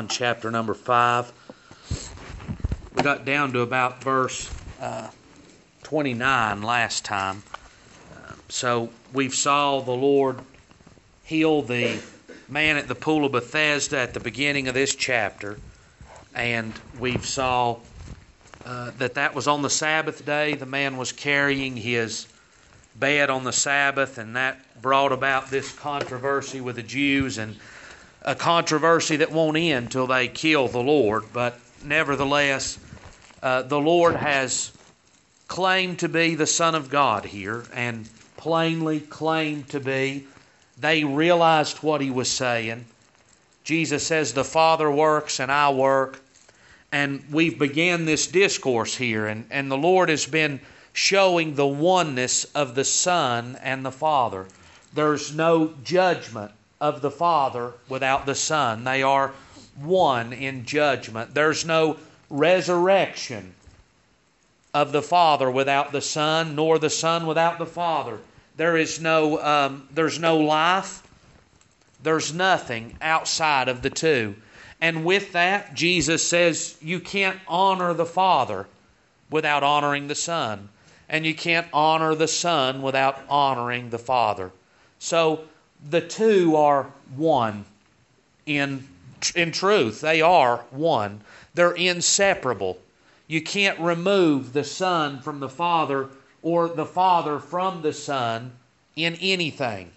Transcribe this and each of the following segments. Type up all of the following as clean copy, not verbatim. John chapter number 5. We got down to about verse 29 last time. So we've saw the Lord heal the man at the pool of Bethesda at the beginning of this chapter. And we've saw that was on the Sabbath day. The man was carrying his bed on the Sabbath, and that brought about this controversy with the Jews, and a controversy that won't end till they kill the Lord. But nevertheless, the Lord has claimed to be the Son of God here, and plainly claimed to be. They realized what he was saying. Jesus says, the Father works and I work. And we've began this discourse here, and the Lord has been showing the oneness of the Son and the Father. There's no judgment of the Father without the Son. They are one in judgment. There's no resurrection of the Father without the Son, nor the Son without the Father. There is no, there's no life. There's nothing outside of the two. And with that, Jesus says you can't honor the Father without honoring the Son. And you can't honor the Son without honoring the Father. So the two are one in truth. They are one. They're inseparable. You can't remove the Son from the Father or the Father from the Son in anything.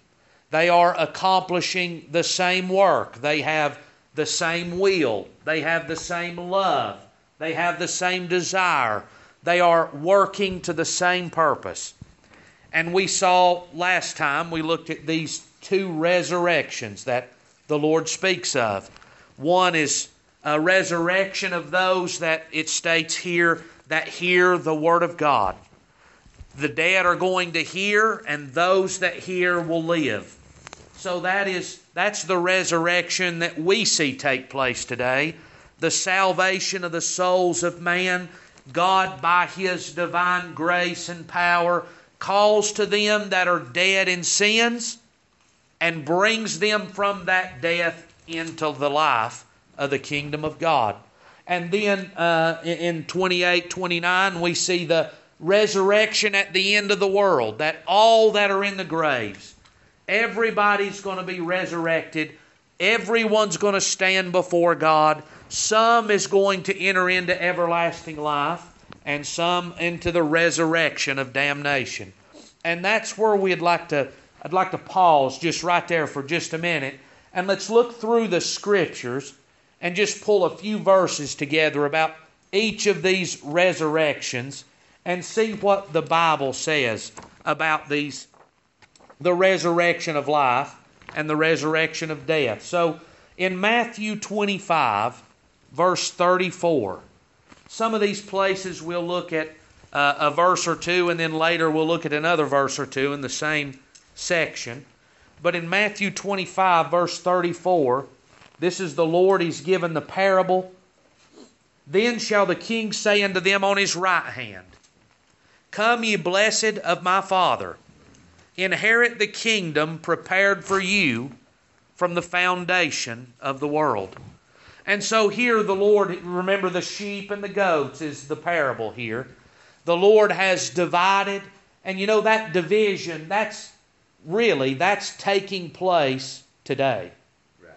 They are accomplishing the same work. They have the same will. They have the same love. They have the same desire. They are working to the same purpose. And we saw last time, we looked at these two resurrections that the Lord speaks of. One is a resurrection of those that it states here that hear the Word of God. The dead are going to hear, and those that hear will live. So that's the resurrection that we see take place today. The salvation of the souls of man. God, by His divine grace and power, calls to them that are dead in sins and brings them from that death into the life of the kingdom of God. And then in 28:29, we see the resurrection at the end of the world, that all that are in the graves, everybody's going to be resurrected. Everyone's going to stand before God. Some is going to enter into everlasting life, and some into the resurrection of damnation. And that's where I'd like to pause just right there for just a minute, and let's look through the Scriptures and just pull a few verses together about each of these resurrections and see what the Bible says about these, the resurrection of life and the resurrection of death. So in Matthew 25, verse 34, some of these places we'll look at a verse or two, and then later we'll look at another verse or two in the same section. But in Matthew 25, verse 34, this is the Lord. He's given the parable. Then shall the king say unto them on his right hand, Come ye blessed of my Father, inherit the kingdom prepared for you from the foundation of the world. And so here the Lord, remember the sheep and the goats is the parable here. The Lord has divided, and you know that division, that's taking place today. Right.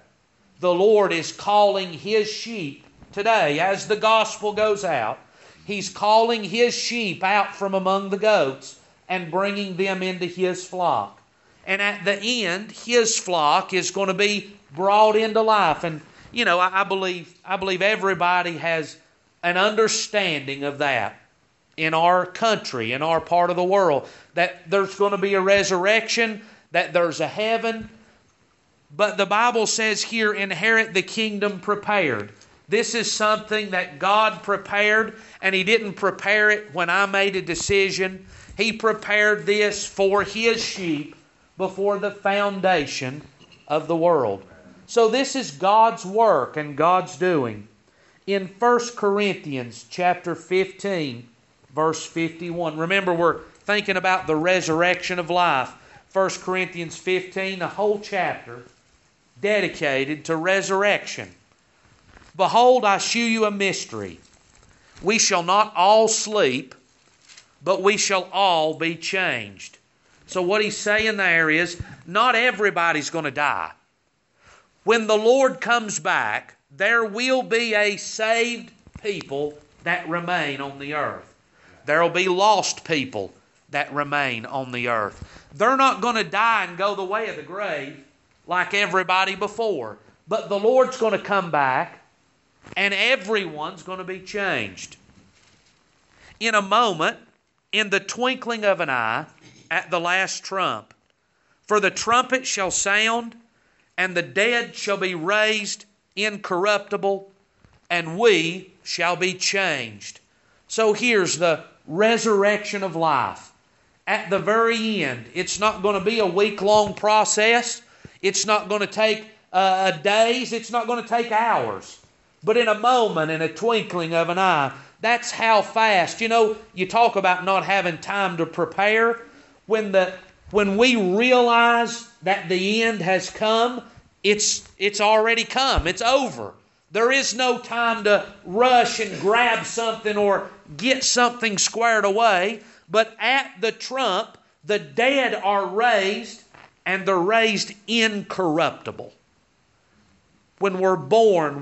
The Lord is calling His sheep today as the gospel goes out. He's calling His sheep out from among the goats and bringing them into His flock. And at the end, His flock is going to be brought into life. And, you know, I believe everybody has an understanding of that in our country, in our part of the world, that there's going to be a resurrection, that there's a heaven. But the Bible says here, inherit the kingdom prepared. This is something that God prepared, and He didn't prepare it when I made a decision. He prepared this for His sheep before the foundation of the world. So this is God's work and God's doing. In 1 Corinthians chapter 15, verse 51, remember we're thinking about the resurrection of life. 1 Corinthians 15, a whole chapter dedicated to resurrection. Behold, I shew you a mystery. We shall not all sleep, but we shall all be changed. So what he's saying there is, not everybody's going to die. When the Lord comes back, there will be a saved people that remain on the earth. There will be lost people that remain on the earth. They're not going to die and go the way of the grave like everybody before. But the Lord's going to come back and everyone's going to be changed. In a moment, in the twinkling of an eye, at the last trump, for the trumpet shall sound, and the dead shall be raised incorruptible, and we shall be changed. So here's the resurrection of life. At the very end, it's not going to be a week-long process. It's not going to take days. It's not going to take hours. But in a moment, in a twinkling of an eye, that's how fast. You know, you talk about not having time to prepare. When we realize that the end has come, it's already come. It's over. There is no time to rush and grab something or get something squared away. But at the trump, the dead are raised, and they're raised incorruptible. When we're born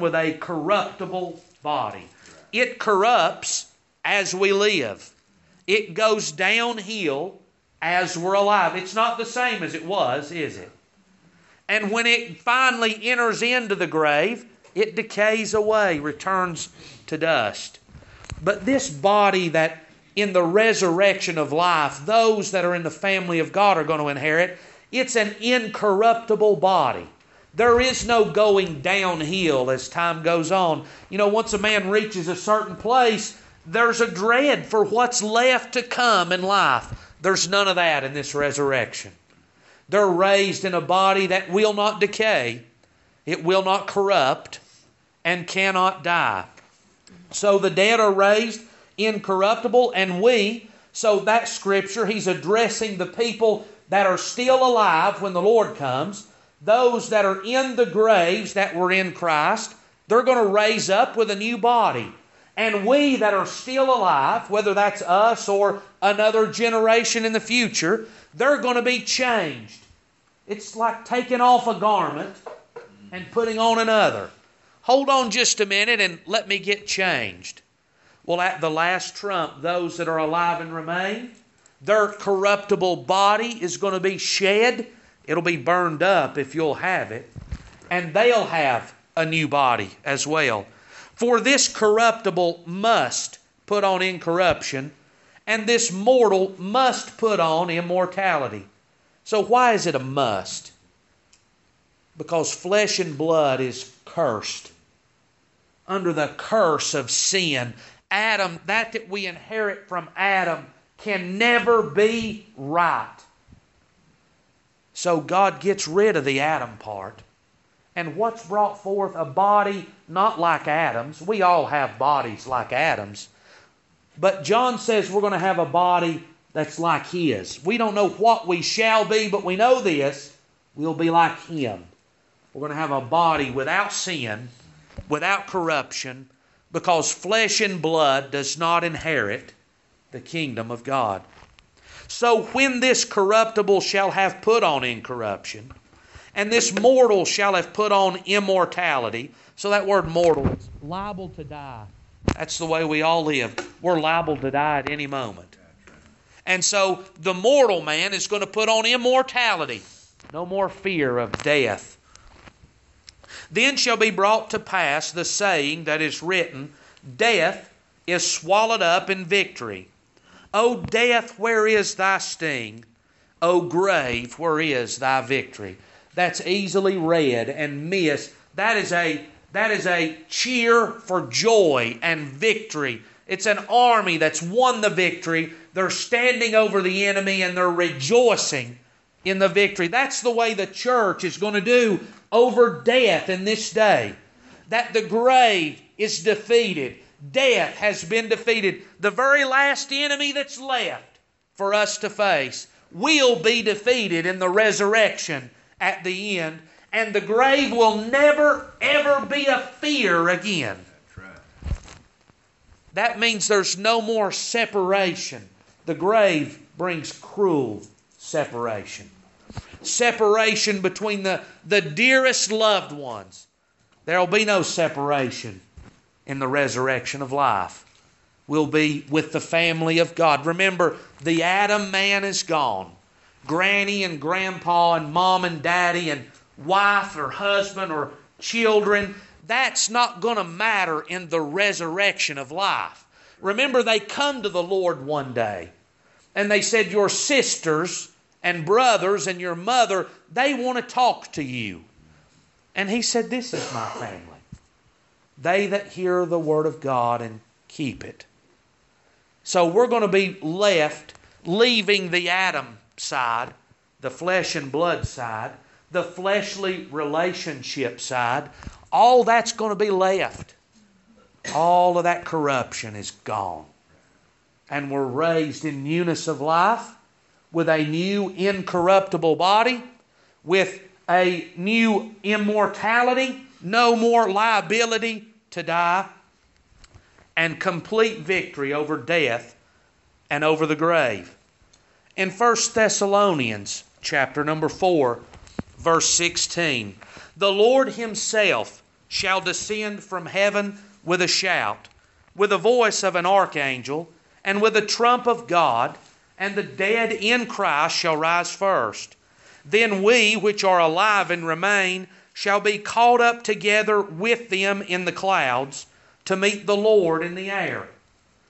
with a corruptible body. It corrupts as we live. It goes downhill as we're alive. It's not the same as it was, is it? And when it finally enters into the grave, it decays away, returns to dust. But this body that in the resurrection of life, those that are in the family of God are going to inherit, it's an incorruptible body. There is no going downhill as time goes on. You know, once a man reaches a certain place, there's a dread for what's left to come in life. There's none of that in this resurrection. They're raised in a body that will not decay, it will not corrupt, and cannot die. So the dead are raised incorruptible, and we, so that scripture, he's addressing the people that are still alive when the Lord comes, those that are in the graves that were in Christ, they're going to raise up with a new body. And we that are still alive, whether that's us or another generation in the future, they're going to be changed. It's like taking off a garment and putting on another. Hold on just a minute and let me get changed. Well, at the last trump, those that are alive and remain, their corruptible body is going to be shed. It'll be burned up if you'll have it. And they'll have a new body as well. For this corruptible must put on incorruption, and this mortal must put on immortality. So why is it a must? Because flesh and blood is cursed. Under the curse of sin, Adam, that we inherit from Adam can never be right. So God gets rid of the Adam part. And what's brought forth a body not like Adam's? We all have bodies like Adam's. But John says we're going to have a body that's like his. We don't know what we shall be, but we know this. We'll be like him. We're going to have a body without sin, without corruption, because flesh and blood does not inherit the kingdom of God. So when this corruptible shall have put on incorruption, and this mortal shall have put on immortality. So that word mortal is liable to die. That's the way we all live. We're liable to die at any moment. And so the mortal man is going to put on immortality. No more fear of death. Then shall be brought to pass the saying that is written, Death is swallowed up in victory. O death, where is thy sting? O grave, where is thy victory? That's easily read and missed. That is a cheer for joy and victory. It's an army that's won the victory. They're standing over the enemy and they're rejoicing in the victory. That's the way the church is going to do over death in this day. That the grave is defeated. Death has been defeated. The very last enemy that's left for us to face will be defeated in the resurrection at the end, and the grave will never, ever be a fear again. That's right. That means there's no more separation. The grave brings cruel separation. Separation between the dearest loved ones. There will be no separation in the resurrection of life. We'll be with the family of God. Remember, the Adam man is gone. Granny and grandpa and mom and daddy and wife or husband or children, that's not going to matter in the resurrection of life. Remember, they come to the Lord one day and they said, your sisters and brothers and your mother, they want to talk to you. And he said, this is my family. They that hear the word of God and keep it. So we're going to be leaving the Adam side, the flesh and blood side, the fleshly relationship side. All that's going to be left. All of that corruption is gone. And we're raised in newness of life with a new incorruptible body, with a new immortality, no more liability to die, and complete victory over death and over the grave. In 1 Thessalonians chapter number 4, verse 16, the Lord himself shall descend from heaven with a shout, with the voice of an archangel, and with the trump of God, and the dead in Christ shall rise first. Then we which are alive and remain shall be caught up together with them in the clouds to meet the Lord in the air.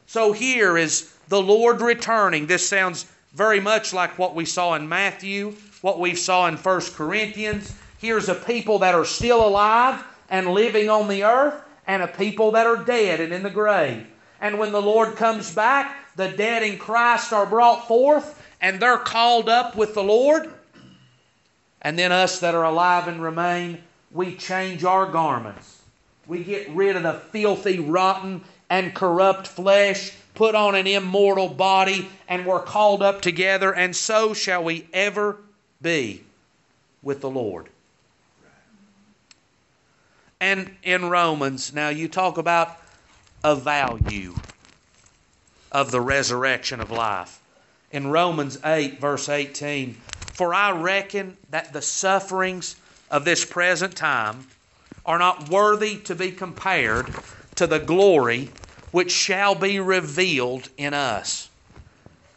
So here is the Lord returning. This sounds very much like what we saw in Matthew, what we saw in 1 Corinthians. Here's a people that are still alive and living on the earth, and a people that are dead and in the grave. And when the Lord comes back, the dead in Christ are brought forth, and they're called up with the Lord. And then us that are alive and remain, we change our garments. We get rid of the filthy, rotten, and corrupt flesh, put on an immortal body, and we're called up together, and so shall we ever be with the Lord. And in Romans, now you talk about a value of the resurrection of life. In Romans 8, verse 18, for I reckon that the sufferings of this present time are not worthy to be compared to the glory which shall be revealed in us.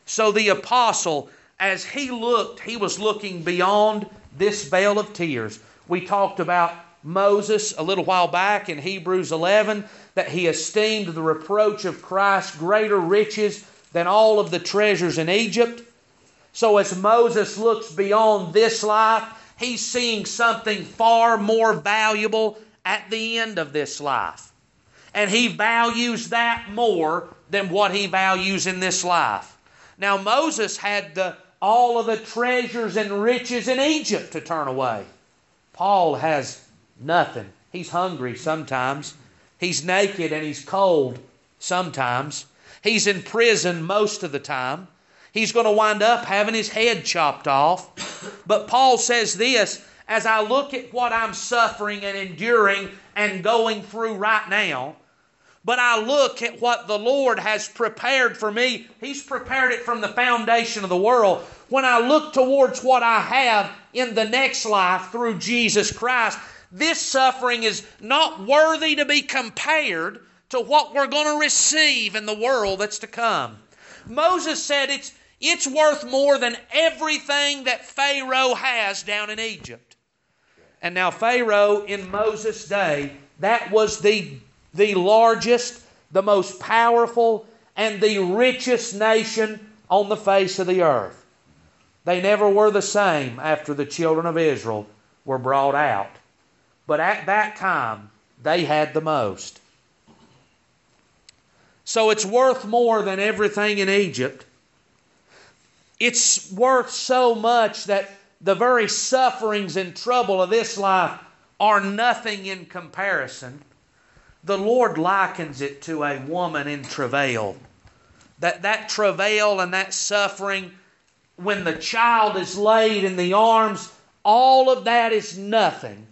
So the apostle, as he looked, he was looking beyond this veil of tears. We talked about Moses a little while back in Hebrews 11, that he esteemed the reproach of Christ greater riches than all of the treasures in Egypt. So as Moses looks beyond this life, he's seeing something far more valuable at the end of this life. And he values that more than what he values in this life. Now Moses had all of the treasures and riches in Egypt to turn away. Paul has nothing. He's hungry sometimes. He's naked and he's cold sometimes. He's in prison most of the time. He's going to wind up having his head chopped off. But Paul says this, as I look at what I'm suffering and enduring and going through right now, but I look at what the Lord has prepared for me. He's prepared it from the foundation of the world. When I look towards what I have in the next life through Jesus Christ, this suffering is not worthy to be compared to what we're going to receive in the world that's to come. Moses said it's worth more than everything that Pharaoh has down in Egypt. And now Pharaoh in Moses' day, that was the largest, the most powerful, and the richest nation on the face of the earth. They never were the same after the children of Israel were brought out. But at that time, they had the most. So it's worth more than everything in Egypt. It's worth so much that the very sufferings and trouble of this life are nothing in comparison. The Lord likens it to a woman in travail. That travail and that suffering, when the child is laid in the arms all of that is nothing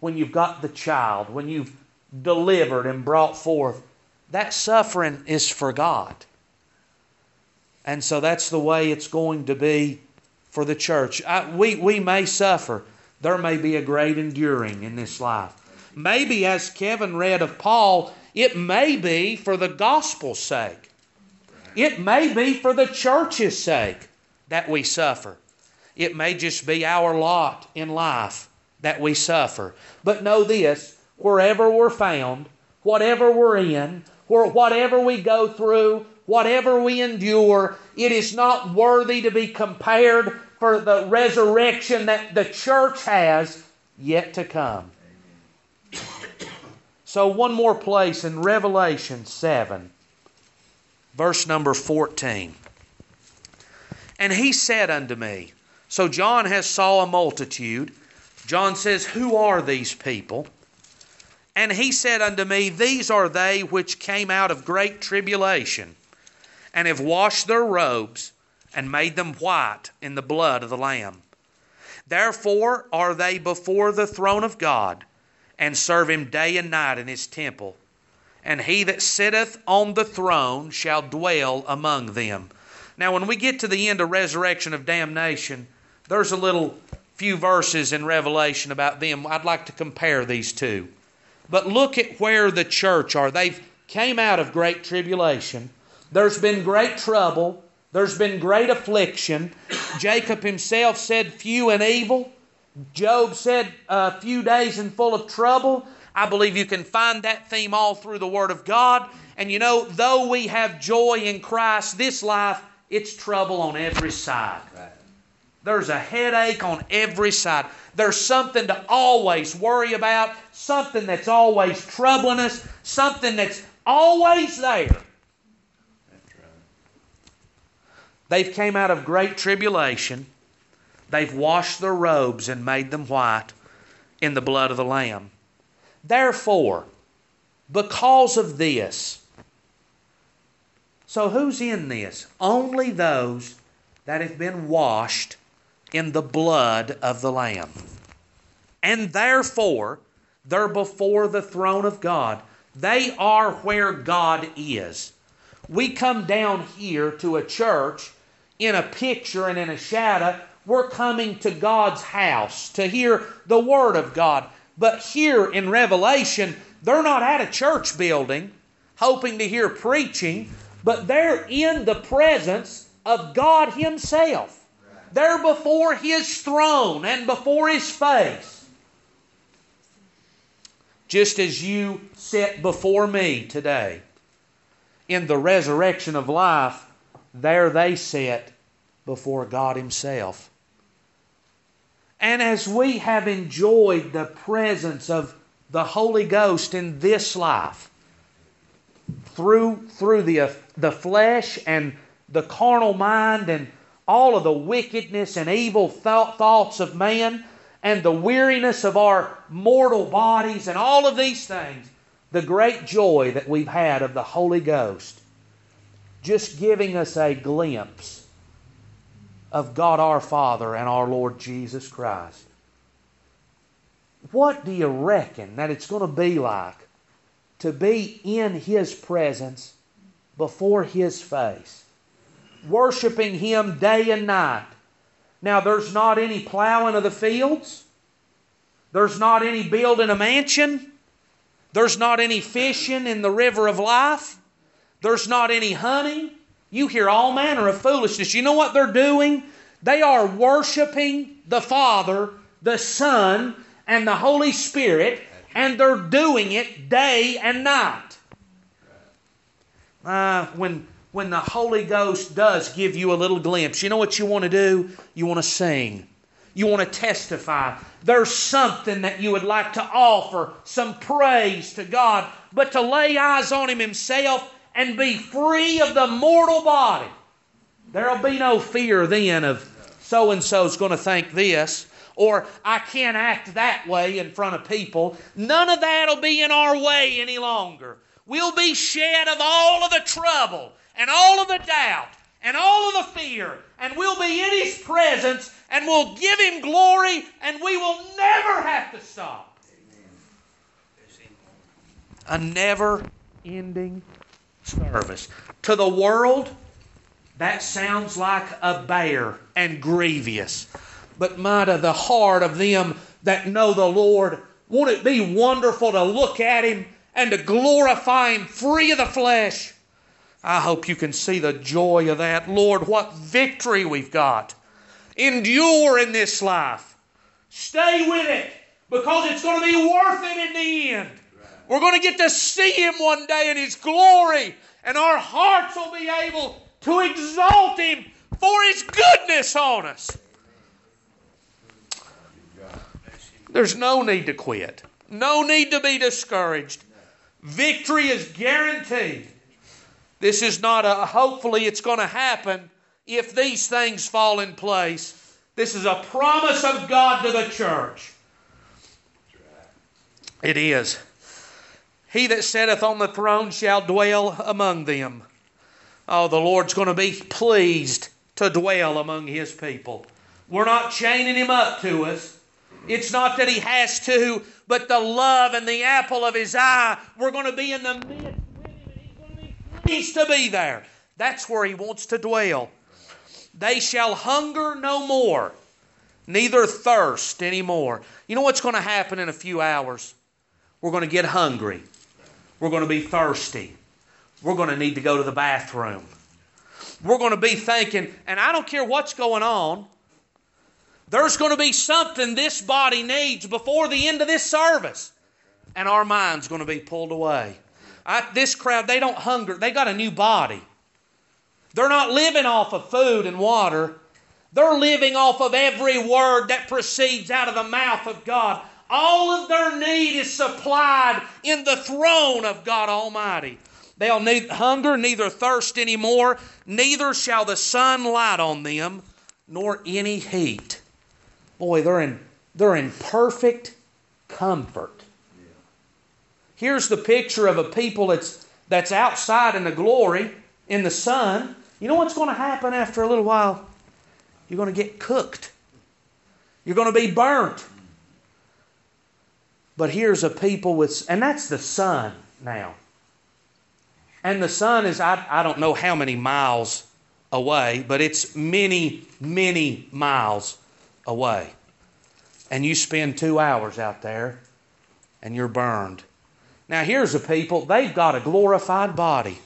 when you've got the child, when you've delivered and brought forth. That suffering is for God. And so that's the way it's going to be for the church. We may suffer. There may be a great enduring in this life. Maybe, as Kevin read of Paul, it may be for the gospel's sake. It may be for the church's sake that we suffer. It may just be our lot in life that we suffer. But know this, wherever we're found, whatever we're in, or whatever we go through, whatever we endure, it is not worthy to be compared for the resurrection that the church has yet to come. So one more place in Revelation 7, verse number 14. And he said unto me, so John has saw a multitude. John says, who are these people? And he said unto me, these are they which came out of great tribulation, and have washed their robes, and made them white in the blood of the Lamb. Therefore are they before the throne of God, and serve Him day and night in His temple. And He that sitteth on the throne shall dwell among them. Now when we get to the end of resurrection of damnation, there's a few verses in Revelation about them. I'd like to compare these two. But look at where the church are. They've came out of great tribulation. There's been great trouble. There's been great affliction. Jacob himself said few and evil. Job said a few days and full of trouble. I believe you can find that theme all through the Word of God. And you know, though we have joy in Christ, this life, it's trouble on every side. Right. There's a headache on every side. There's something to always worry about, something that's always troubling us, something that's always there. That's right. They've came out of great tribulation. They've washed their robes and made them white in the blood of the Lamb. Therefore, because of this. So who's in this? Only those that have been washed in the blood of the Lamb. And therefore, they're before the throne of God. They are where God is. We come down here to a church in a picture and in a shadow. We're coming to God's house to hear the Word of God. But here in Revelation, they're not at a church building hoping to hear preaching, but they're in the presence of God Himself. They're before His throne and before His face. Just as you sit before me today, in the resurrection of life, there they sit before God Himself. And as we have enjoyed the presence of the Holy Ghost in this life, through the flesh and the carnal mind and all of the wickedness and evil thoughts of man and the weariness of our mortal bodies and all of these things, the great joy that we've had of the Holy Ghost, just giving us a glimpse of God our Father and our Lord Jesus Christ. What do you reckon that it's going to be like to be in His presence before His face, worshiping Him day and night? Now, there's not any plowing of the fields. There's not any building a mansion. There's not any fishing in the river of life. There's not any hunting. You hear all manner of foolishness. You know what they're doing? They are worshiping the Father, the Son, and the Holy Spirit, and they're doing it day and night. When the Holy Ghost does give you a little glimpse, you know what you want to do? You want to sing. You want to testify. There's something that you would like to offer, some praise to God, but to lay eyes on Him Himself and be free of the mortal body. There'll be no fear then of so-and-so's going to think this, or I can't act that way in front of people. None of that'll be in our way any longer. We'll be shed of all of the trouble and all of the doubt and all of the fear, and we'll be in His presence, and we'll give Him glory, and we will never have to stop. A never-ending service. To the world, that sounds like a bear and grievous. But might the heart of them that know the Lord, won't it be wonderful to look at Him and to glorify Him free of the flesh? I hope you can see the joy of that. Lord, what victory we've got. Endure in this life. Stay with it, because it's going to be worth it in the end. We're going to get to see Him one day in His glory, and our hearts will be able to exalt Him for His goodness on us. There's no need to quit. No need to be discouraged. Victory is guaranteed. This is not a hopefully it's going to happen if these things fall in place. This is a promise of God to the church. It is. He that sitteth on the throne shall dwell among them. Oh, the Lord's going to be pleased to dwell among His people. We're not chaining Him up to us. It's not that He has to, but the love and the apple of His eye, we're going to be in the midst with Him, and He's going to be pleased to be there. That's where He wants to dwell. They shall hunger no more, neither thirst any more. You know what's going to happen in a few hours? We're going to get hungry. We're going to be thirsty. We're going to need to go to the bathroom. We're going to be thinking, and I don't care what's going on, there's going to be something this body needs before the end of this service. And our mind's going to be pulled away. This crowd, they don't hunger. They got a new body. They're not living off of food and water. They're living off of every word that proceeds out of the mouth of God. All of their need is supplied in the throne of God Almighty. They'll need hunger, neither thirst anymore, neither shall the sun light on them, nor any heat. Boy, they're in perfect comfort. Yeah. Here's the picture of a people that's outside in the glory, in the sun. You know what's going to happen after a little while? You're going to get cooked. You're going to be burnt. But here's a people with, and that's the sun now. And the sun is, I don't know how many miles away, but it's many, many miles away. And you spend 2 hours out there and you're burned. Now here's the people, they've got a glorified body.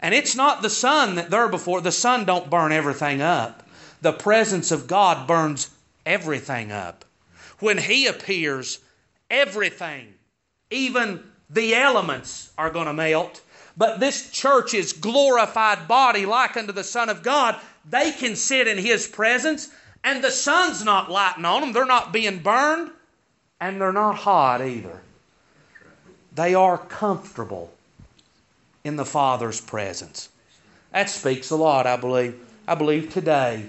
And it's not the sun that they're before. The sun don't burn everything up. The presence of God burns everything up. When He appears, everything, even the elements, are going to melt. But this church's glorified body, like unto the Son of God, they can sit in His presence. And the sun's not lighting on them. They're not being burned. And they're not hot either. They are comfortable in the Father's presence. That speaks a lot, I believe. I believe today,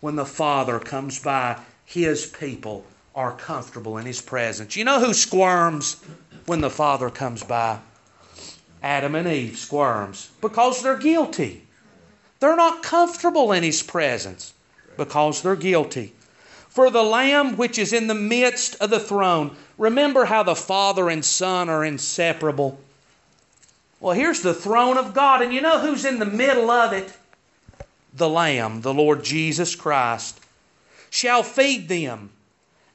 when the Father comes by, His people are comfortable in His presence. You know who squirms when the Father comes by? Adam and Eve squirms because they're guilty. They're not comfortable in His presence because they're guilty. For the Lamb which is in the midst of the throne. Remember how the Father and Son are inseparable. Well, here's the throne of God, and you know who's in the middle of it? The Lamb, the Lord Jesus Christ, shall feed them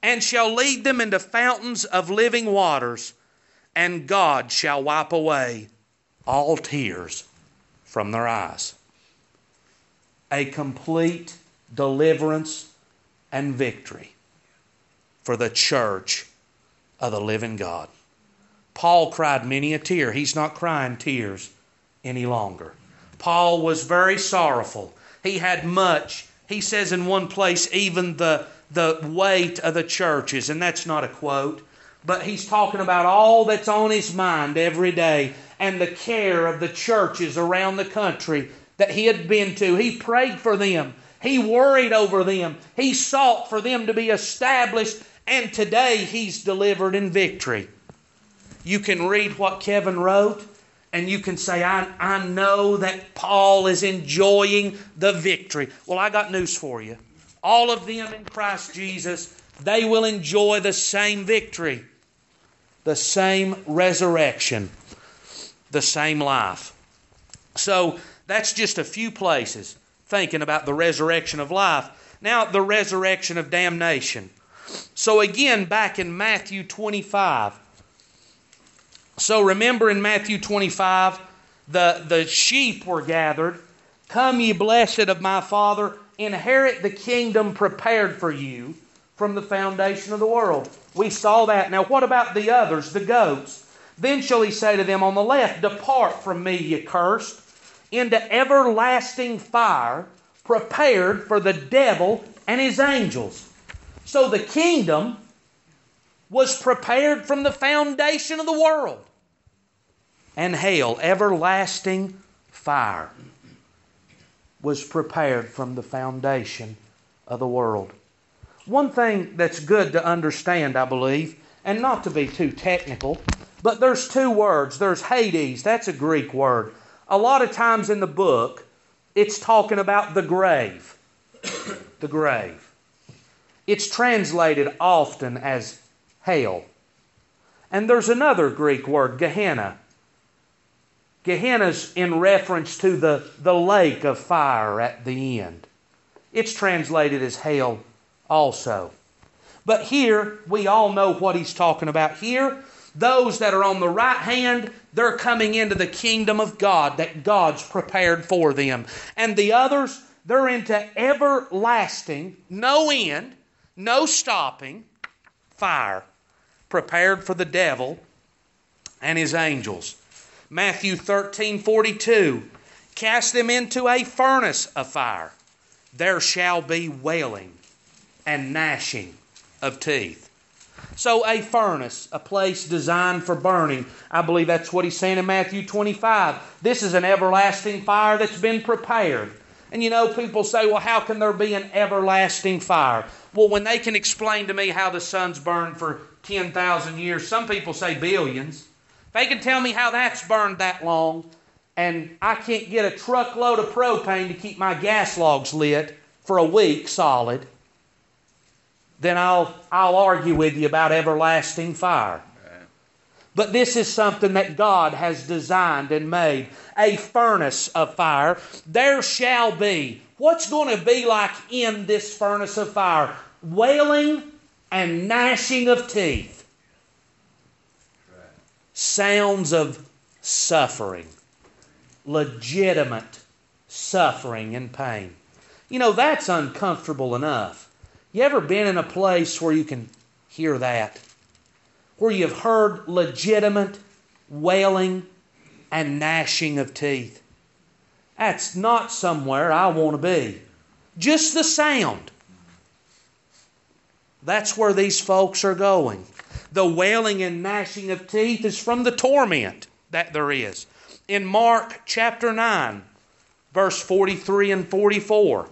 and shall lead them into fountains of living waters, and God shall wipe away all tears from their eyes. A complete deliverance and victory for the church of the living God. Paul cried many a tear. He's not crying tears any longer. Paul was very sorrowful. He had much. He says in one place, even the weight of the churches, and that's not a quote, but he's talking about all that's on his mind every day and the care of the churches around the country that he had been to. He prayed for them. He worried over them. He sought for them to be established. And today he's delivered in victory. You can read what Kevin wrote and you can say, I know that Paul is enjoying the victory. Well, I got news for you. All of them in Christ Jesus, they will enjoy the same victory, the same resurrection, the same life. So that's just a few places thinking about the resurrection of life. Now, the resurrection of damnation. So again, back in Matthew 25. So remember in Matthew 25, the sheep were gathered. Come, ye blessed of my Father, inherit the kingdom prepared for you from the foundation of the world. We saw that. Now what about the others, the goats? Then shall he say to them on the left, depart from me, ye cursed, into everlasting fire, prepared for the devil and his angels. So the kingdom was prepared from the foundation of the world. And hell, everlasting fire, was prepared from the foundation of the world. One thing that's good to understand, I believe, and not to be too technical, but there's two words. There's Hades. That's a Greek word. A lot of times in the book, it's talking about the grave. The grave. It's translated often as hell. And there's another Greek word, Gehenna. Gehenna's in reference to the lake of fire at the end. It's translated as hell also. But here, we all know what he's talking about here. Those that are on the right hand, they're coming into the kingdom of God that God's prepared for them. And the others, they're into everlasting, no end, no stopping fire, prepared for the devil and his angels. Matthew 13:42, cast them into a furnace of fire. There shall be wailing and gnashing of teeth. So a furnace, a place designed for burning. I believe that's what he's saying in Matthew 25. This is an everlasting fire that's been prepared. And you know, people say, well, how can there be an everlasting fire? Well, when they can explain to me how the sun's burned for 10,000 years, some people say billions. If they can tell me how that's burned that long, and I can't get a truckload of propane to keep my gas logs lit for a week solid, then I'll argue with you about everlasting fire. But this is something that God has designed and made. A furnace of fire. There shall be. What's going to be like in this furnace of fire? Wailing and gnashing of teeth. Sounds of suffering. Legitimate suffering and pain. You know, that's uncomfortable enough. You ever been in a place where you can hear that? Where you've heard legitimate wailing and gnashing of teeth? That's not somewhere I want to be. Just the sound. That's where these folks are going. The wailing and gnashing of teeth is from the torment that there is. In Mark chapter 9, verse 43 and 44,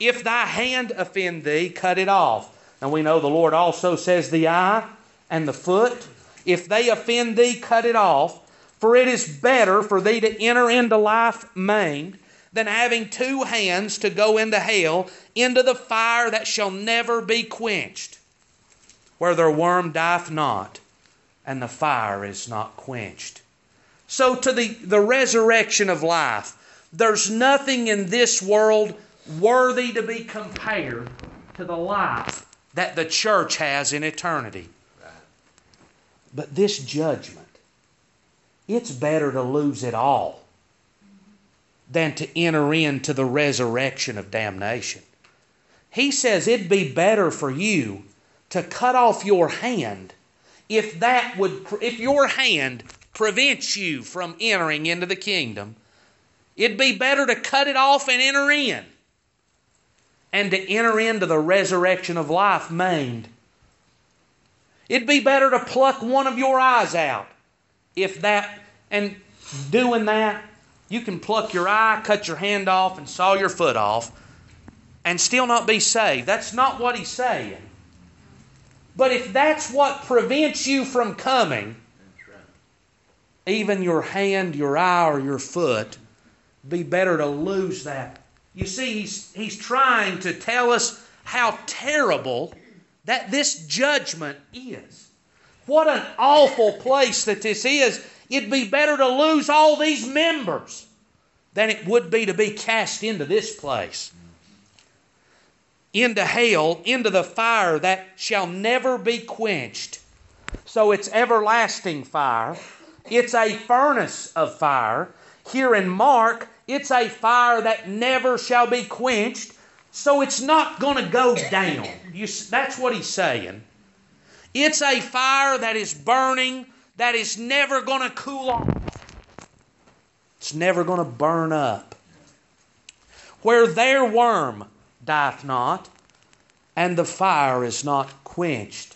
if thy hand offend thee, cut it off. And we know the Lord also says the eye and the foot. If they offend thee, cut it off. For it is better for thee to enter into life maimed than having two hands to go into hell, into the fire that shall never be quenched, where their worm dieth not, and the fire is not quenched. So to the resurrection of life, there's nothing in this world worthy to be compared to the life that the church has in eternity. But this judgment, it's better to lose it all than to enter into the resurrection of damnation. He says it'd be better for you to cut off your hand if your hand prevents you from entering into the kingdom. It'd be better to cut it off and enter in, and to enter into the resurrection of life maimed. It'd be better to pluck one of your eyes out. And doing that, you can pluck your eye, cut your hand off, and saw your foot off, and still not be saved. That's not what he's saying. But if that's what prevents you from coming, even your hand, your eye, or your foot, be better to lose that. You see, he's trying to tell us how terrible that this judgment is. What an awful place that this is. It'd be better to lose all these members than it would be to be cast into this place. Into hell, into the fire that shall never be quenched. So it's everlasting fire. It's a furnace of fire. Here in Mark, it's a fire that never shall be quenched. So it's not going to go down. That's what he's saying. It's a fire that is burning, that is never going to cool off. It's never going to burn up. Where their worm dieth not, and the fire is not quenched.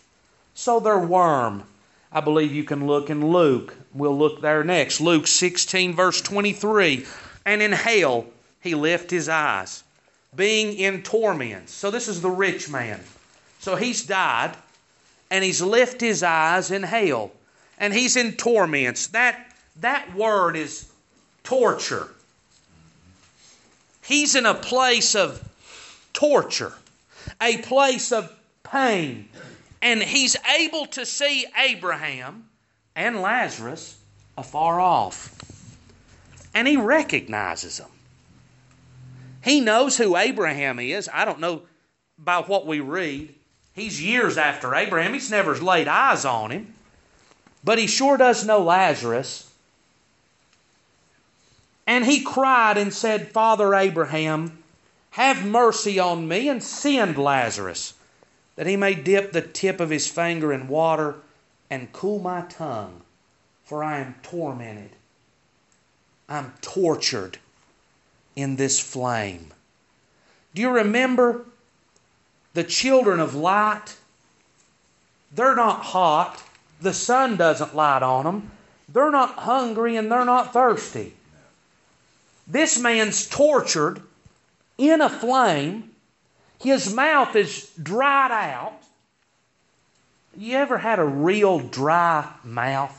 So their worm, I believe you can look in Luke. We'll look there next. Luke 16, verse 23. And in hell he lift his eyes, being in torments. So this is the rich man. So he's died, and he's lift his eyes in hell, and he's in torments. That word is torture. He's in a place of torture, a place of pain. And he's able to see Abraham and Lazarus afar off. And he recognizes them. He knows who Abraham is. I don't know by what we read. He's years after Abraham. He's never laid eyes on him. But he sure does know Lazarus. And he cried and said, Father Abraham, have mercy on me, and send Lazarus, that he may dip the tip of his finger in water and cool my tongue, for I am tormented. I'm tortured in this flame. Do you remember the children of light? They're not hot. The sun doesn't light on them. They're not hungry and they're not thirsty. This man's tortured in a flame. His mouth is dried out. You ever had a real dry mouth?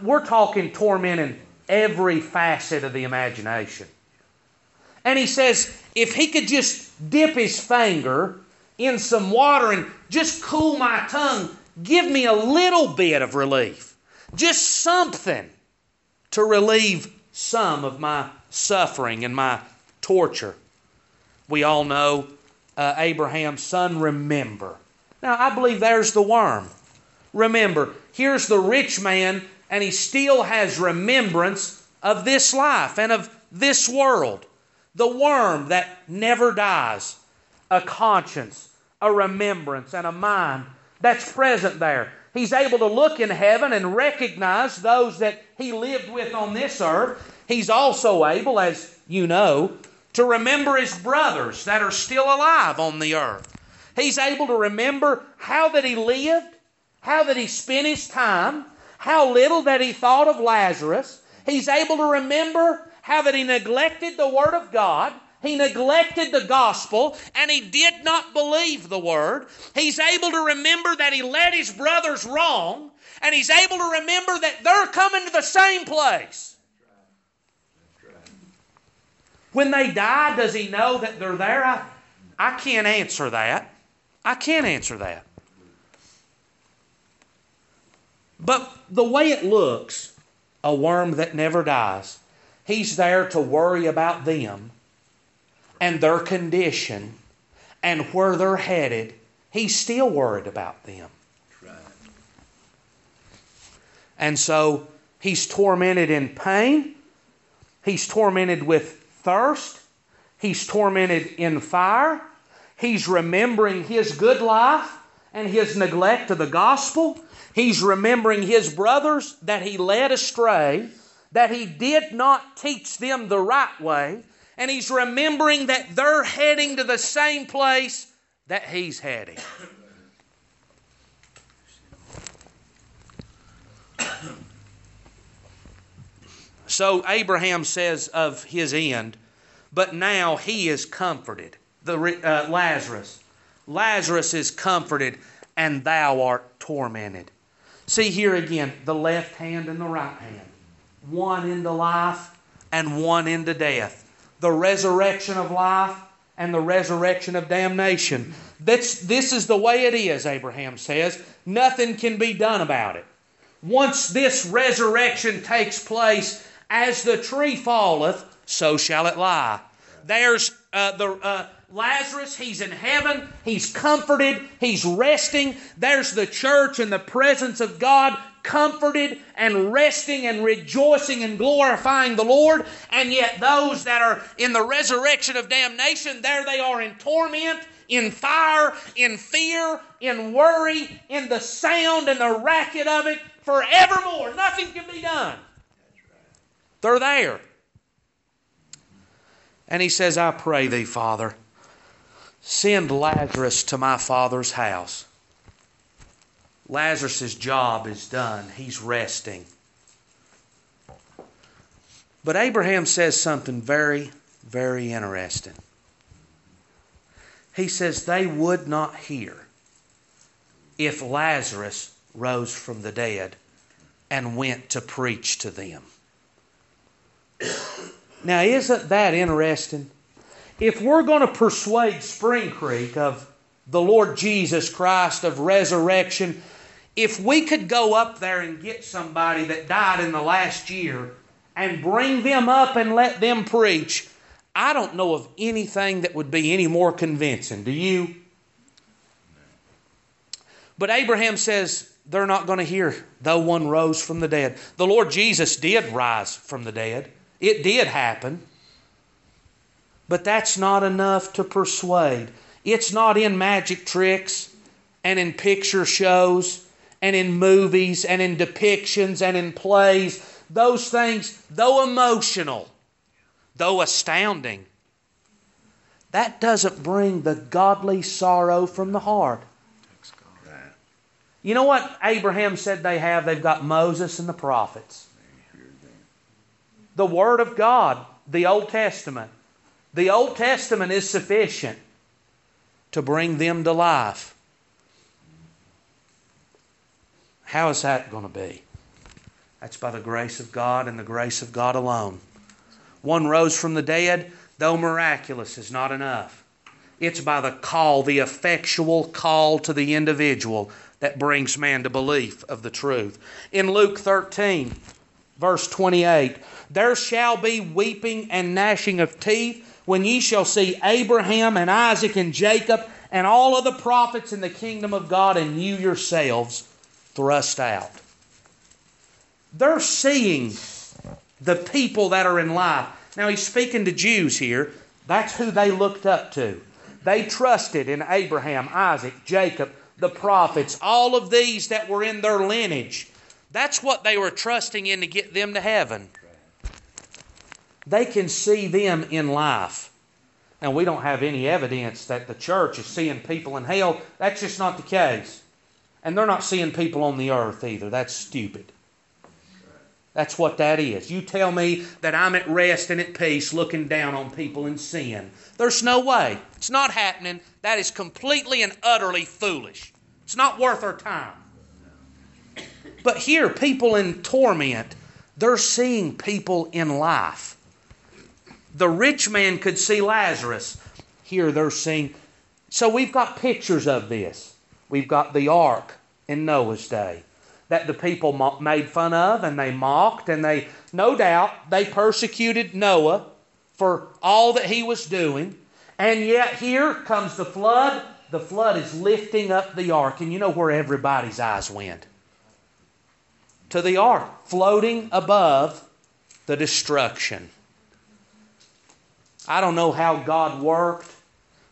We're talking torment in every facet of the imagination. And he says, if he could just dip his finger in some water and just cool my tongue, give me a little bit of relief. Just something to relieve some of my suffering and my torture. We all know Abraham's son, remember. Now, I believe there's the worm. Remember, here's the rich man, and he still has remembrance of this life and of this world. The worm that never dies, a conscience, a remembrance, and a mind that's present there. He's able to look in heaven and recognize those that he lived with on this earth. He's also able, as you know, to remember his brothers that are still alive on the earth. He's able to remember how that he lived, how that he spent his time, how little that he thought of Lazarus. He's able to remember how that he neglected the Word of God. He neglected the gospel, and he did not believe the Word. He's able to remember that he led his brothers wrong, and he's able to remember that they're coming to the same place. When they die, does he know that they're there? I can't answer that. I can't answer that. But the way it looks, a worm that never dies, he's there to worry about them and their condition and where they're headed. He's still worried about them. Right. And so he's tormented in pain. He's tormented with thirst. He's tormented in fire. He's remembering his good life and his neglect of the gospel. He's remembering his brothers that he led astray, that he did not teach them the right way. And he's remembering that they're heading to the same place that he's heading. So Abraham says of his end, but now he is comforted. Lazarus is comforted, and thou art tormented. See here again, the left hand and the right hand. One into life and one into death. The resurrection of life and the resurrection of damnation. This is the way it is, Abraham says. Nothing can be done about it. Once this resurrection takes place, as the tree falleth, so shall it lie. There's Lazarus, he's in heaven, he's comforted, he's resting. There's the church in the presence of God, comforted and resting and rejoicing and glorifying the Lord. And yet those that are in the resurrection of damnation, there they are in torment, in fire, in fear, in worry, in the sound and the racket of it forevermore. Nothing can be done. They're there. And he says, I pray thee, Father, send Lazarus to my father's house. Lazarus' job is done. He's resting. But Abraham says something very, very interesting. He says they would not hear if Lazarus rose from the dead and went to preach to them. Now, isn't that interesting? If we're going to persuade Spring Creek of the Lord Jesus Christ, of resurrection, if we could go up there and get somebody that died in the last year and bring them up and let them preach, I don't know of anything that would be any more convincing. Do you? But Abraham says they're not going to hear, though one rose from the dead. The Lord Jesus did rise from the dead. It did happen. But that's not enough to persuade. It's not in magic tricks and in picture shows and in movies and in depictions and in plays. Those things, though emotional, though astounding, that doesn't bring the godly sorrow from the heart. You know what Abraham said they have? They've got Moses and the prophets. The Word of God, the Old Testament. The Old Testament is sufficient to bring them to life. How is that going to be? That's by the grace of God and the grace of God alone. One rose from the dead, though miraculous, is not enough. It's by the call, the effectual call to the individual that brings man to belief of the truth. In Luke 13, verse 28, there shall be weeping and gnashing of teeth when ye shall see Abraham and Isaac and Jacob and all of the prophets in the kingdom of God, and you yourselves thrust out. They're seeing the people that are in life. Now he's speaking to Jews here. That's who they looked up to. They trusted in Abraham, Isaac, Jacob, the prophets, all of these that were in their lineage. That's what they were trusting in to get them to heaven. They can see them in life. Now, we don't have any evidence that the church is seeing people in hell. That's just not the case. And they're not seeing people on the earth either. That's stupid. That's what that is. You tell me that I'm at rest and at peace looking down on people in sin. There's no way. It's not happening. That is completely and utterly foolish. It's not worth our time. But here, people in torment, they're seeing people in life. The rich man could see Lazarus. Here they're seeing. So we've got pictures of this. We've got the ark in Noah's day that the people made fun of and they mocked, and they, no doubt, they persecuted Noah for all that he was doing. And yet here comes the flood. The flood is lifting up the ark. And you know where everybody's eyes went? To the ark, floating above the destruction. I don't know how God worked,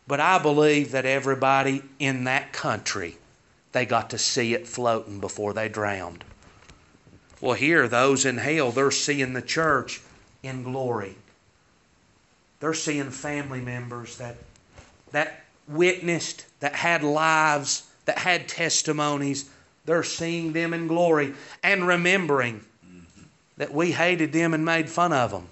but I believe that everybody in that country, they got to see it floating before they drowned. Well, here, those in hell, they're seeing the church in glory. They're seeing family members that witnessed, that had lives, that had testimonies. They're seeing them in glory and remembering that we hated them and made fun of them.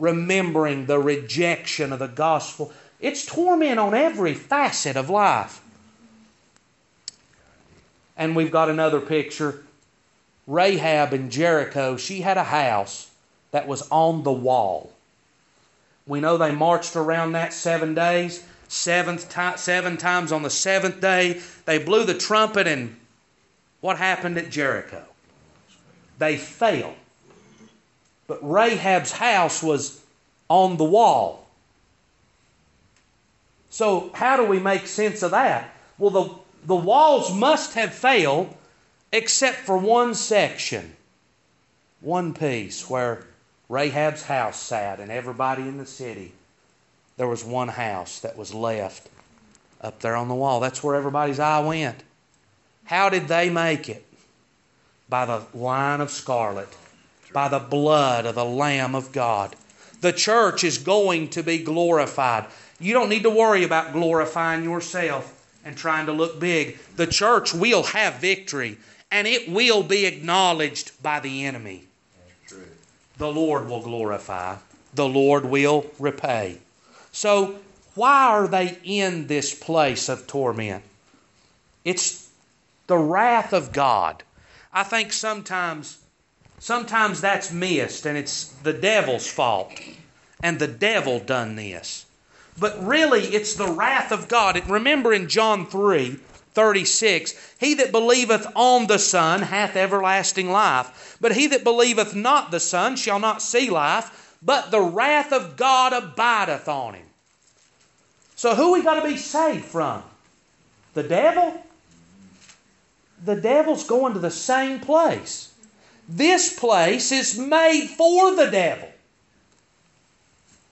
Remembering the rejection of the gospel. It's torment on every facet of life. And we've got another picture. Rahab in Jericho, she had a house that was on the wall. We know they marched around that 7 days. Seven times on the seventh day, they blew the trumpet, and what happened at Jericho? They fell. But Rahab's house was on the wall. So how do we make sense of that? Well, the walls must have failed except for one section, one piece where Rahab's house sat and everybody in the city. There was one house that was left up there on the wall. That's where everybody's eye went. How did they make it? By the line of scarlet, by the blood of the Lamb of God. The church is going to be glorified. You don't need to worry about glorifying yourself and trying to look big. The church will have victory, and it will be acknowledged by the enemy. True. The Lord will glorify. The Lord will repay. So why are they in this place of torment? It's the wrath of God. I think sometimes that's missed, and it's the devil's fault, and the devil done this. But really, it's the wrath of God. Remember in John 3:36, he that believeth on the Son hath everlasting life, but he that believeth not the Son shall not see life, but the wrath of God abideth on him. So who we got to be saved from? The devil? The devil's going to the same place. This place is made for the devil.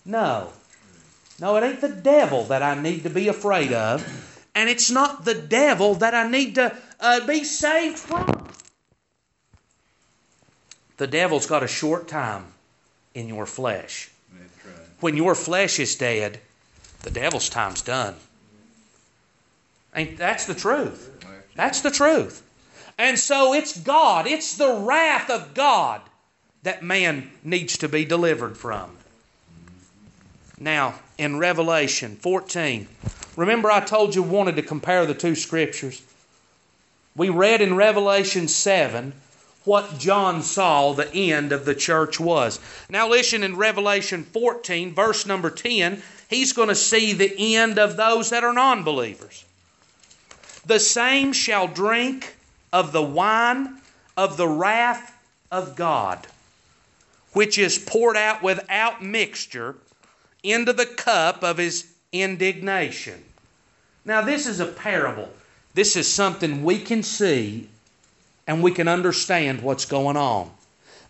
No, it ain't the devil that I need to be afraid of, and it's not the devil that I need to be saved from. The devil's got a short time in your flesh. When your flesh is dead, the devil's time's done. And that's the truth. That's the truth. And so it's God, it's the wrath of God that man needs to be delivered from. Now, in Revelation 14, remember I told you wanted to compare the two scriptures? We read in Revelation 7 what John saw the end of the church was. Now listen, in Revelation 14, verse number 10, he's going to see the end of those that are non-believers. The same shall drink of the wine of the wrath of God, which is poured out without mixture into the cup of his indignation. Now this is a parable. This is something we can see, and we can understand what's going on.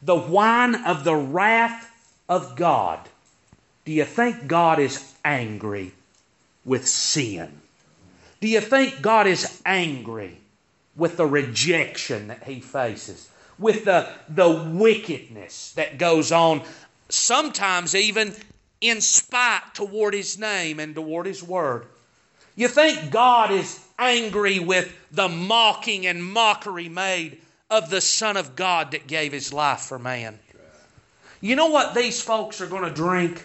The wine of the wrath of God. Do you think God is angry with sin? Do you think God is angry with the rejection that he faces? With the wickedness that goes on, sometimes even in spite toward his name and toward his word? You think God is angry with the mocking and mockery made of the Son of God that gave his life for man? You know what these folks are going to drink?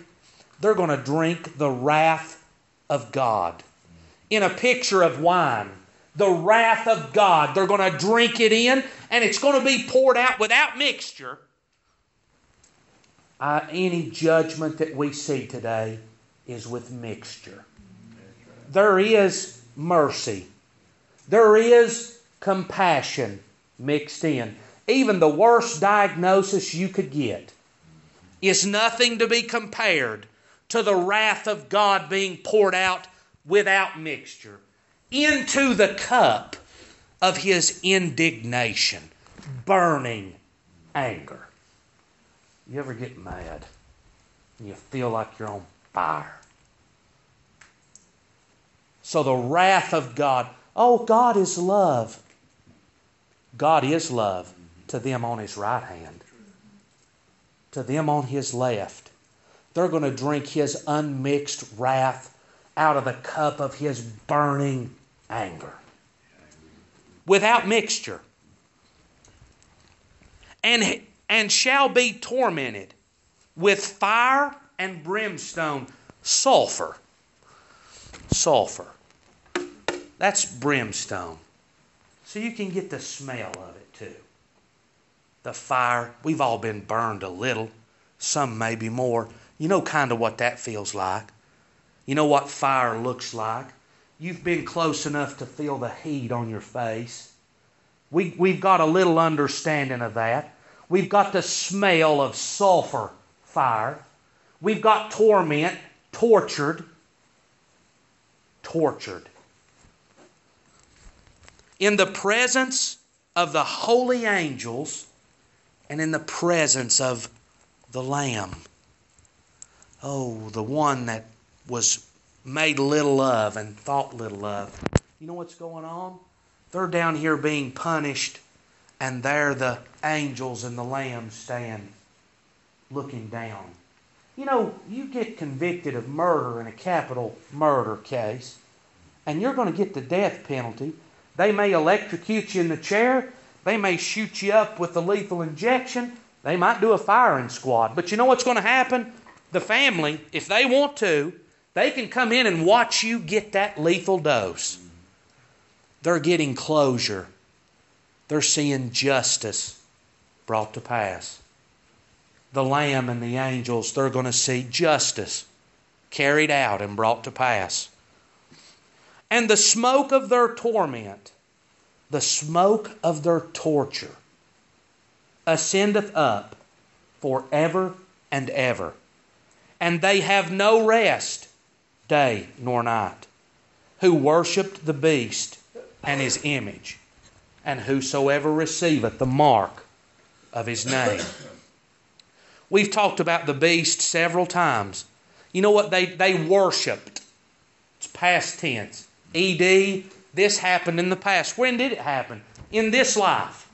They're going to drink the wrath of God. In a picture of wine, the wrath of God, they're going to drink it in, and it's going to be poured out without mixture. Any judgment that we see today is with mixture. There is mercy. There is compassion mixed in. Even the worst diagnosis you could get is nothing to be compared to the wrath of God being poured out without mixture into the cup of his indignation, burning anger. You ever get mad and you feel like you're on fire? So the wrath of God. Oh, God is love. God is love to them on his right hand, to them on his left. They're going to drink his unmixed wrath out of the cup of his burning anger, without mixture, and shall be tormented with fire and brimstone, sulfur. Sulfur. That's brimstone. So you can get the smell of it too. The fire, we've all been burned a little, some maybe more. You know kind of what that feels like. You know what fire looks like. You've been close enough to feel the heat on your face. We've got a little understanding of that. We've got the smell of sulfur fire. We've got torment, tortured. In the presence of the holy angels and in the presence of the Lamb. Oh, the one that was made little of and thought little of. You know what's going on? They're down here being punished, and there the angels and the Lamb stand looking down. You know, you get convicted of murder in a capital murder case, and you're going to get the death penalty. They may electrocute you in the chair. They may shoot you up with a lethal injection. They might do a firing squad. But you know what's going to happen? The family, if they want to, they can come in and watch you get that lethal dose. They're getting closure. They're seeing justice brought to pass. The Lamb and the angels, they're going to see justice carried out and brought to pass. And the smoke of their torment, the smoke of their torture, ascendeth up forever and ever. And they have no rest, day nor night, who worshipped the beast and his image, and whosoever receiveth the mark of his name. We've talked about the beast several times. You know what? They worshipped. It's past tense. ED, this happened in the past. When did it happen? In this life.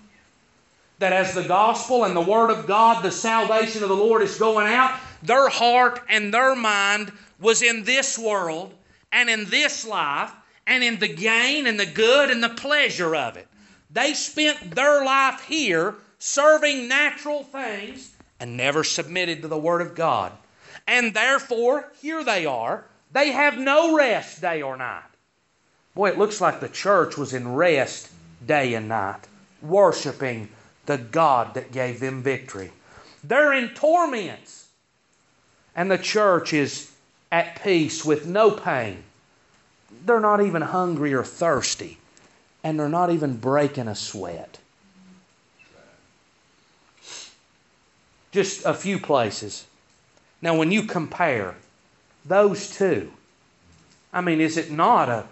That as the gospel and the word of God, the salvation of the Lord is going out, their heart and their mind was in this world and in this life and in the gain and the good and the pleasure of it. They spent their life here serving natural things and never submitted to the word of God. And therefore, here they are. They have no rest day or night. Boy, it looks like the church was in rest day and night, worshiping the God that gave them victory. They're in torments. And the church is at peace with no pain. They're not even hungry or thirsty. And they're not even breaking a sweat. Just a few places. Now, when you compare those two, I mean, is it not a...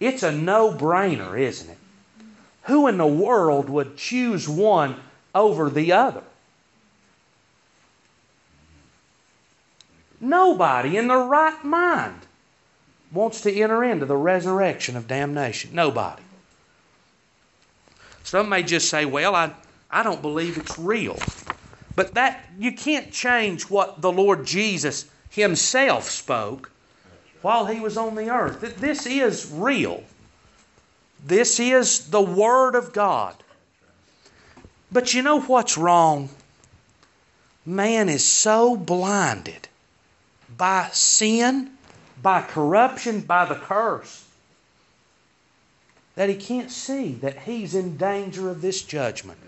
It's a no-brainer, isn't it? Who in the world would choose one over the other? Nobody in their right mind wants to enter into the resurrection of damnation. Nobody. Some may just say, well, I don't believe it's real. But that you can't change what the Lord Jesus Himself spoke while He was on the earth. This is real. This is the Word of God. But you know what's wrong? Man is so blinded by sin, by corruption, by the curse, that he can't see that he's in danger of this judgment.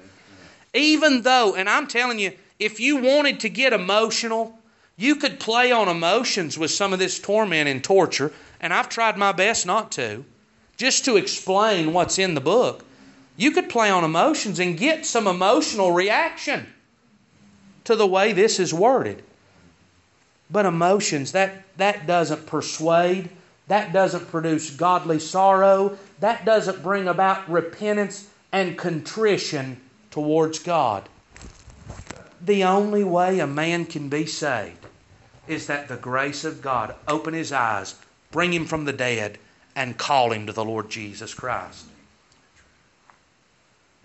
Even though, and I'm telling you, if you wanted to get emotional, you could play on emotions with some of this torment and torture, and I've tried my best not to, just to explain what's in the book. You could play on emotions and get some emotional reaction to the way this is worded. But emotions, that doesn't persuade, that doesn't produce godly sorrow, that doesn't bring about repentance and contrition towards God. The only way a man can be saved is that the grace of God open his eyes, bring him from the dead, and call him to the Lord Jesus Christ.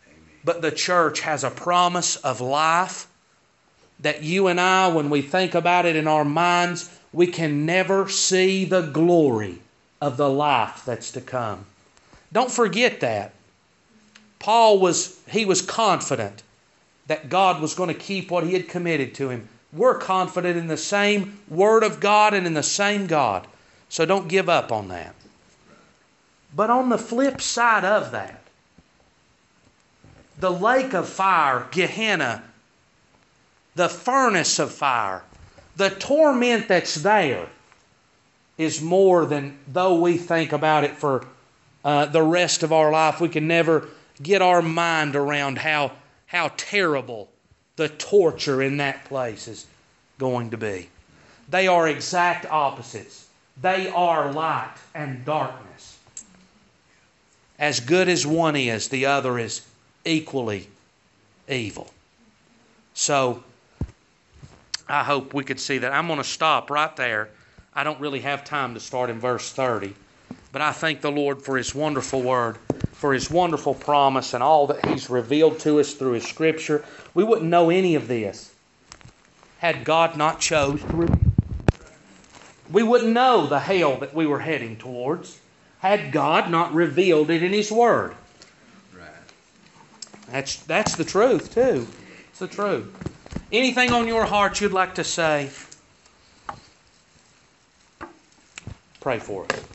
Amen. But the church has a promise of life that you and I, when we think about it in our minds, we can never see the glory of the life that's to come. Don't forget that. Paul was confident that God was going to keep what He had committed to him. We're confident in the same Word of God and in the same God. So don't give up on that. But on the flip side of that, the lake of fire, Gehenna, the furnace of fire, the torment that's there is more than though we think about it for the rest of our life. We can never get our mind around how terrible the torture in that place is going to be. They are exact opposites. They are light and darkness. As good as one is, the other is equally evil. So, I hope we could see that. I'm going to stop right there. I don't really have time to start in verse 30. But I thank the Lord for His wonderful Word, for His wonderful promise, and all that He's revealed to us through His Scripture. We wouldn't know any of this had God not chose to reveal. We wouldn't know the hell that we were heading towards had God not revealed it in His Word. Right. That's the truth, too. It's the truth. Anything on your heart you'd like to say? Pray for us.